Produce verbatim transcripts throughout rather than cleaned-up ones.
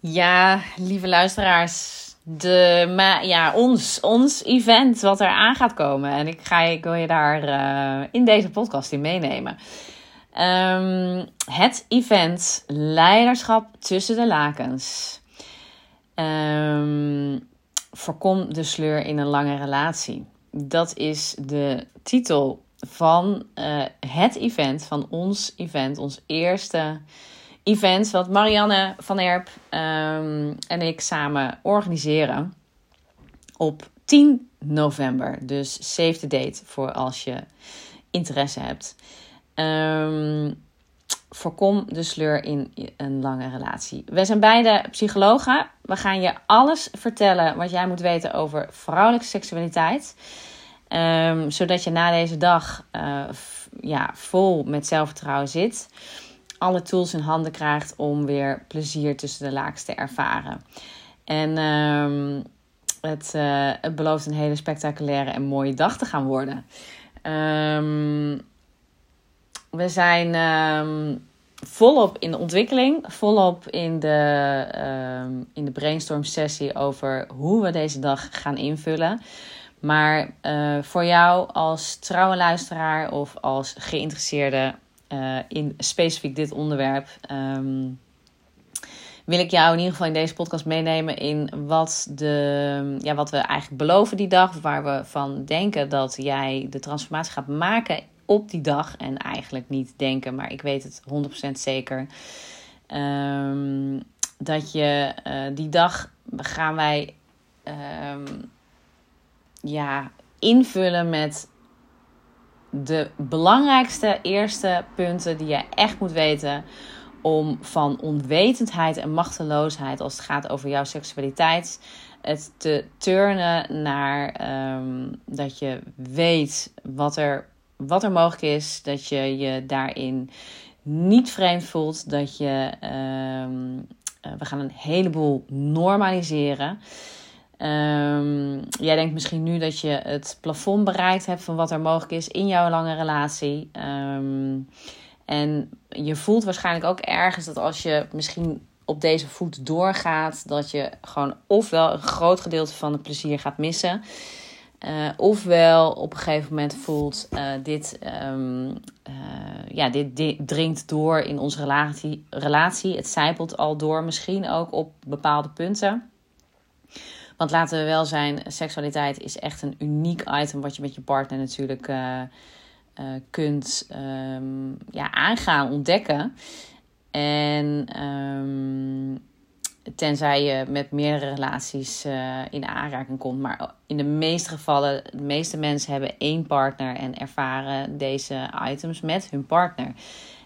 Ja, lieve luisteraars. De, ma- ja, ons, ons event wat er aan gaat komen. En ik, ga, ik wil je daar uh, in deze podcast in meenemen. Um, het event Leiderschap tussen de lakens. Um, voorkom de sleur in een lange relatie. Dat is de titel van uh, het event, van ons event, ons eerste event wat Marianne van Erp um, en ik samen organiseren op tien november. Dus save the date voor als je interesse hebt. Um, voorkom de sleur in een lange relatie. We zijn beide psychologen. We gaan je alles vertellen wat jij moet weten over vrouwelijke seksualiteit. Um, zodat je na deze dag uh, f- ja, vol met zelfvertrouwen zit. Alle tools in handen krijgt om weer plezier tussen de lakens te ervaren. En um, het, uh, het belooft een hele spectaculaire en mooie dag te gaan worden. Um, we zijn um, volop in de ontwikkeling. Volop in de, um, in de brainstorm sessie over hoe we deze dag gaan invullen. Maar uh, voor jou als trouwe luisteraar of als geïnteresseerde Uh, in specifiek dit onderwerp um, wil ik jou in ieder geval in deze podcast meenemen in wat, de, ja, wat we eigenlijk beloven die dag. Waar we van denken dat jij de transformatie gaat maken op die dag. En eigenlijk niet denken, maar ik weet het honderd procent zeker. Um, dat je uh, die dag gaan wij um, ja, invullen met de belangrijkste eerste punten die je echt moet weten om van onwetendheid en machteloosheid als het gaat over jouw seksualiteit het te turnen naar um, dat je weet wat er, wat er mogelijk is. Dat je je daarin niet vreemd voelt. Dat je, um, we gaan een heleboel normaliseren. Um, jij denkt misschien nu dat je het plafond bereikt hebt van wat er mogelijk is in jouw lange relatie. Um, en je voelt waarschijnlijk ook ergens dat als je misschien op deze voet doorgaat, dat je gewoon ofwel een groot gedeelte van het plezier gaat missen. Uh, ofwel op een gegeven moment voelt uh, dit, um, uh, ja, dit, dit dringt door in onze relatie, relatie. Het sijpelt al door misschien ook op bepaalde punten. Want laten we wel zijn, seksualiteit is echt een uniek item wat je met je partner natuurlijk uh, uh, kunt um, ja, aangaan, ontdekken. En um, tenzij je met meerdere relaties uh, in aanraking komt. Maar in de meeste gevallen, de meeste mensen hebben één partner en ervaren deze items met hun partner.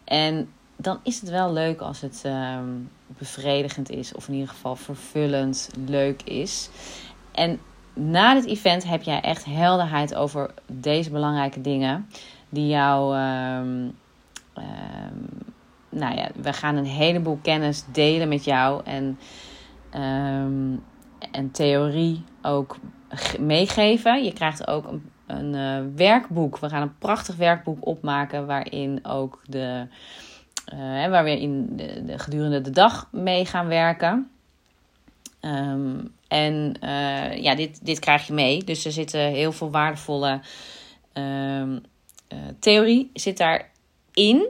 En dan is het wel leuk als het um, bevredigend is. Of in ieder geval vervullend leuk is. En na dit event heb jij echt helderheid over deze belangrijke dingen. Die jou... Um, um, nou ja, we gaan een heleboel kennis delen met jou. En, um, en theorie ook meegeven. Je krijgt ook een, een uh, werkboek. We gaan een prachtig werkboek opmaken. Waarin ook de... Uh, waar we in de, de, gedurende de dag mee gaan werken. Um, en uh, ja, dit, dit krijg je mee. Dus er zitten heel veel waardevolle um, uh, theorie zit daarin.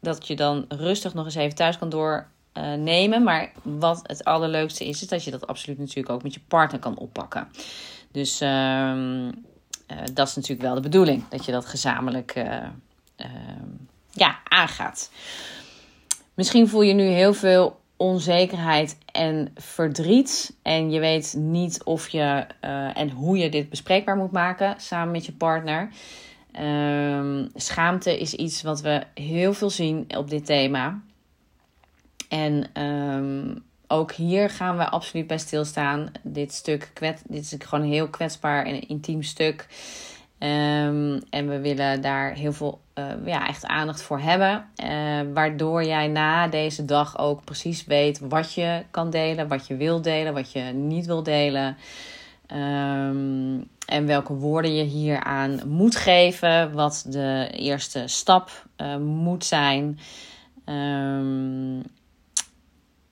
Dat je dan rustig nog eens even thuis kan doornemen. Uh, maar wat het allerleukste is, is dat je dat absoluut natuurlijk ook met je partner kan oppakken. Dus um, uh, dat is natuurlijk wel de bedoeling. Dat je dat gezamenlijk uh, uh, ja, aangaat. Misschien voel je nu heel veel onzekerheid en verdriet. En je weet niet of je uh, en hoe je dit bespreekbaar moet maken samen met je partner. Um, schaamte is iets wat we heel veel zien op dit thema. En um, ook hier gaan we absoluut bij stilstaan. Dit stuk kwets, dit is gewoon een heel kwetsbaar en intiem stuk. Um, en we willen daar heel veel uh, ja, echt aandacht voor hebben. Uh, waardoor jij na deze dag ook precies weet wat je kan delen, wat je wil delen, wat je niet wil delen. Um, en welke woorden je hieraan moet geven. Wat de eerste stap uh, moet zijn. Um,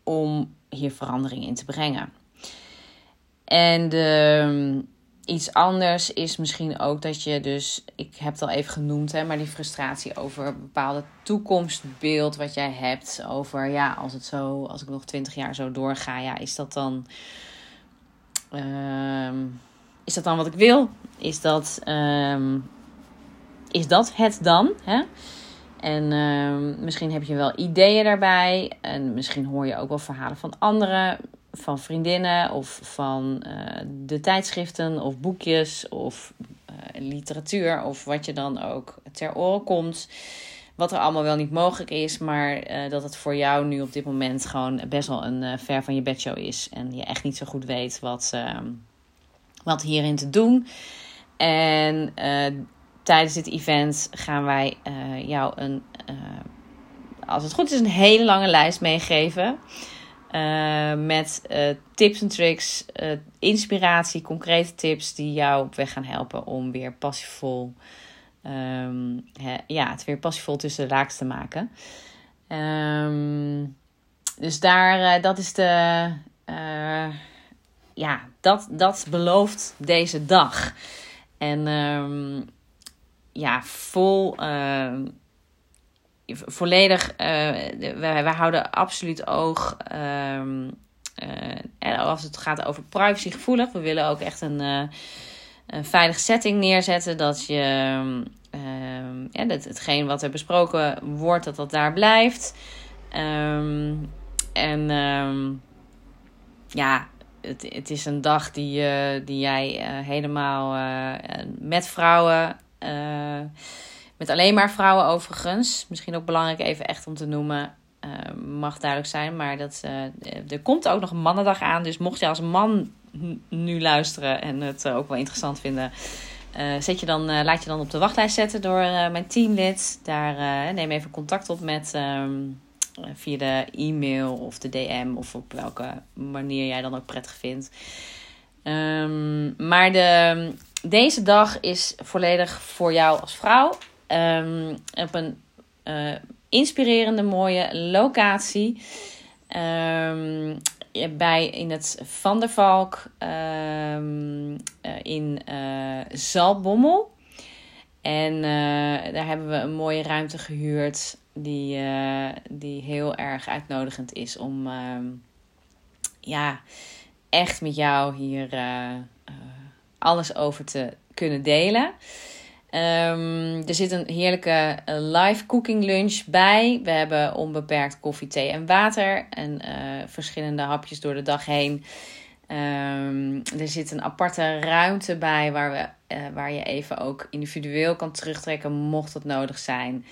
om hier verandering in te brengen. En uh, iets anders is misschien ook dat je dus... Ik heb het al even genoemd, hè, maar die frustratie over een bepaalde toekomstbeeld wat jij hebt. Over ja, als het zo, als ik nog twintig jaar zo doorga, ja, is dat dan... Uh, is dat dan wat ik wil? Is dat, uh, is dat het dan? Hè? En uh, misschien heb je wel ideeën daarbij. En misschien hoor je ook wel verhalen van anderen... Van vriendinnen of van uh, de tijdschriften of boekjes of uh, literatuur of wat je dan ook ter oren komt. Wat er allemaal wel niet mogelijk is, maar uh, dat het voor jou nu op dit moment gewoon best wel een uh, ver van je bedshow is. En je echt niet zo goed weet wat, uh, wat hierin te doen. En uh, tijdens dit event gaan wij uh, jou een, uh, als het goed is, een hele lange lijst meegeven... Uh, met uh, tips en tricks, uh, inspiratie, concrete tips die jou op weg gaan helpen om weer passievol, um, he, ja, het weer passievol tussen de lakens te maken. Um, dus daar, uh, dat is de, uh, ja, dat, dat belooft deze dag. En um, ja, vol. Uh, Volledig, uh, wij, wij houden absoluut oog, um, uh, als het gaat over privacy gevoelig. We willen ook echt een, uh, een veilige setting neerzetten. Dat je, um, ja, dat hetgeen wat er besproken wordt, dat dat daar blijft. Um, en um, ja, het, het is een dag die, uh, die jij uh, helemaal uh, met vrouwen... Uh, Met alleen maar vrouwen overigens. Misschien ook belangrijk even echt om te noemen. Uh, mag duidelijk zijn. Maar dat, uh, er komt ook nog een mannendag aan. Dus mocht je als man nu luisteren. En het ook wel interessant vinden. Uh, zet je dan, uh, laat je dan op de wachtlijst zetten door uh, mijn teamlid. Daar uh, neem even contact op met. Um, via de e-mail of de D M. Of op welke manier jij dan ook prettig vindt. Um, maar de, deze dag is volledig voor jou als vrouw. Um, op een uh, inspirerende, mooie locatie. Um, bij, in het Van der Valk um, in uh, Zaltbommel. En uh, daar hebben we een mooie ruimte gehuurd die, uh, die heel erg uitnodigend is om uh, ja, echt met jou hier uh, uh, alles over te kunnen delen. Um, er zit een heerlijke live cooking lunch bij. We hebben onbeperkt koffie, thee en water. En uh, verschillende hapjes door de dag heen. Um, er zit een aparte ruimte bij waar, we, uh, waar je even ook individueel kan terugtrekken mocht dat nodig zijn.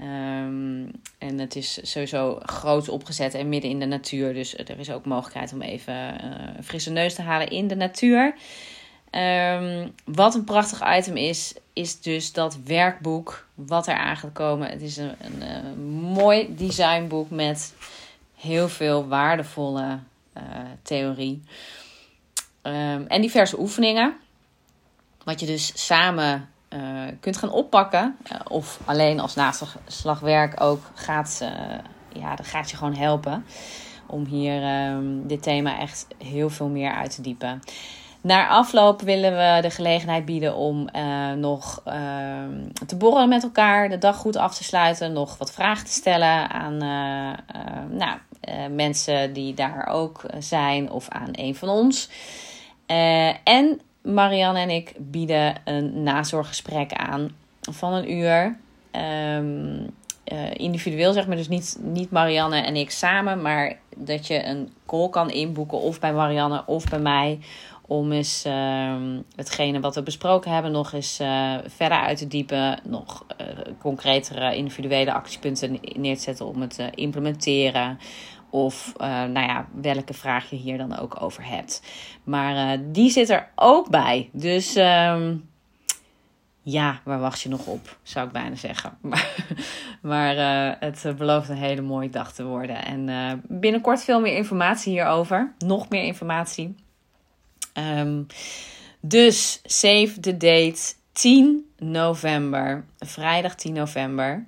Um, en het is sowieso groot opgezet en midden in de natuur. Dus er is ook mogelijkheid om even uh, een frisse neus te halen in de natuur. Um, wat een prachtig item is, is dus dat werkboek wat er aan gaat komen. Het is een, een, een mooi designboek met heel veel waardevolle uh, theorie. Um, en diverse oefeningen. Wat je dus samen uh, kunt gaan oppakken. Uh, of alleen als naslagwerk ook gaat, uh, ja, dat gaat je gewoon helpen. Om hier um, dit thema echt heel veel meer uit te diepen. Na afloop willen we de gelegenheid bieden om uh, nog uh, te borrelen met elkaar. De dag goed af te sluiten. Nog wat vragen te stellen aan uh, uh, nou, uh, mensen die daar ook zijn. Of aan een van ons. Uh, en Marianne en ik bieden een nazorggesprek aan van een uur. Um, uh, individueel zeg maar. Dus niet, niet Marianne en ik samen. Maar dat je een call kan inboeken. Of bij Marianne of bij mij. Om eens uh, hetgene wat we besproken hebben nog eens uh, verder uit te diepen. Nog uh, concretere individuele actiepunten neer te zetten om het te implementeren. Of uh, nou ja, welke vraag je hier dan ook over hebt. Maar uh, die zit er ook bij. Dus uh, ja, waar wacht je nog op? Zou ik bijna zeggen. Maar, maar uh, het belooft een hele mooie dag te worden. En uh, binnenkort veel meer informatie hierover. Nog meer informatie. Um, dus save the date tien november, vrijdag tien november,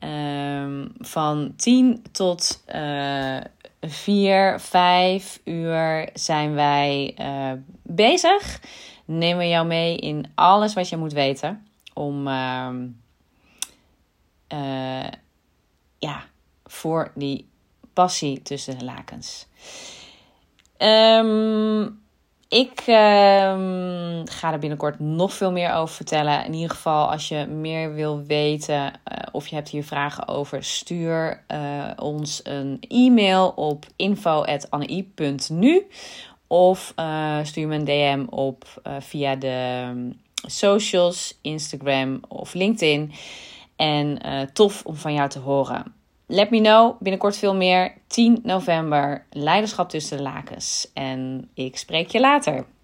um, van tien tot uh, vier, vijf uur zijn wij uh, bezig. Nemen we jou mee in alles wat je moet weten om uh, uh, ja, voor die passie tussen de lakens. Um, ik um, ga er binnenkort nog veel meer over vertellen. In ieder geval, als je meer wil weten uh, of je hebt hier vragen over, stuur uh, ons een e-mail op info at annei punt n u of uh, stuur me een D M op uh, via de um, socials, Instagram of LinkedIn. En uh, tof om van jou te horen. Let me know. Binnenkort veel meer. tien november. Leiderschap tussen de lakens. En ik spreek je later.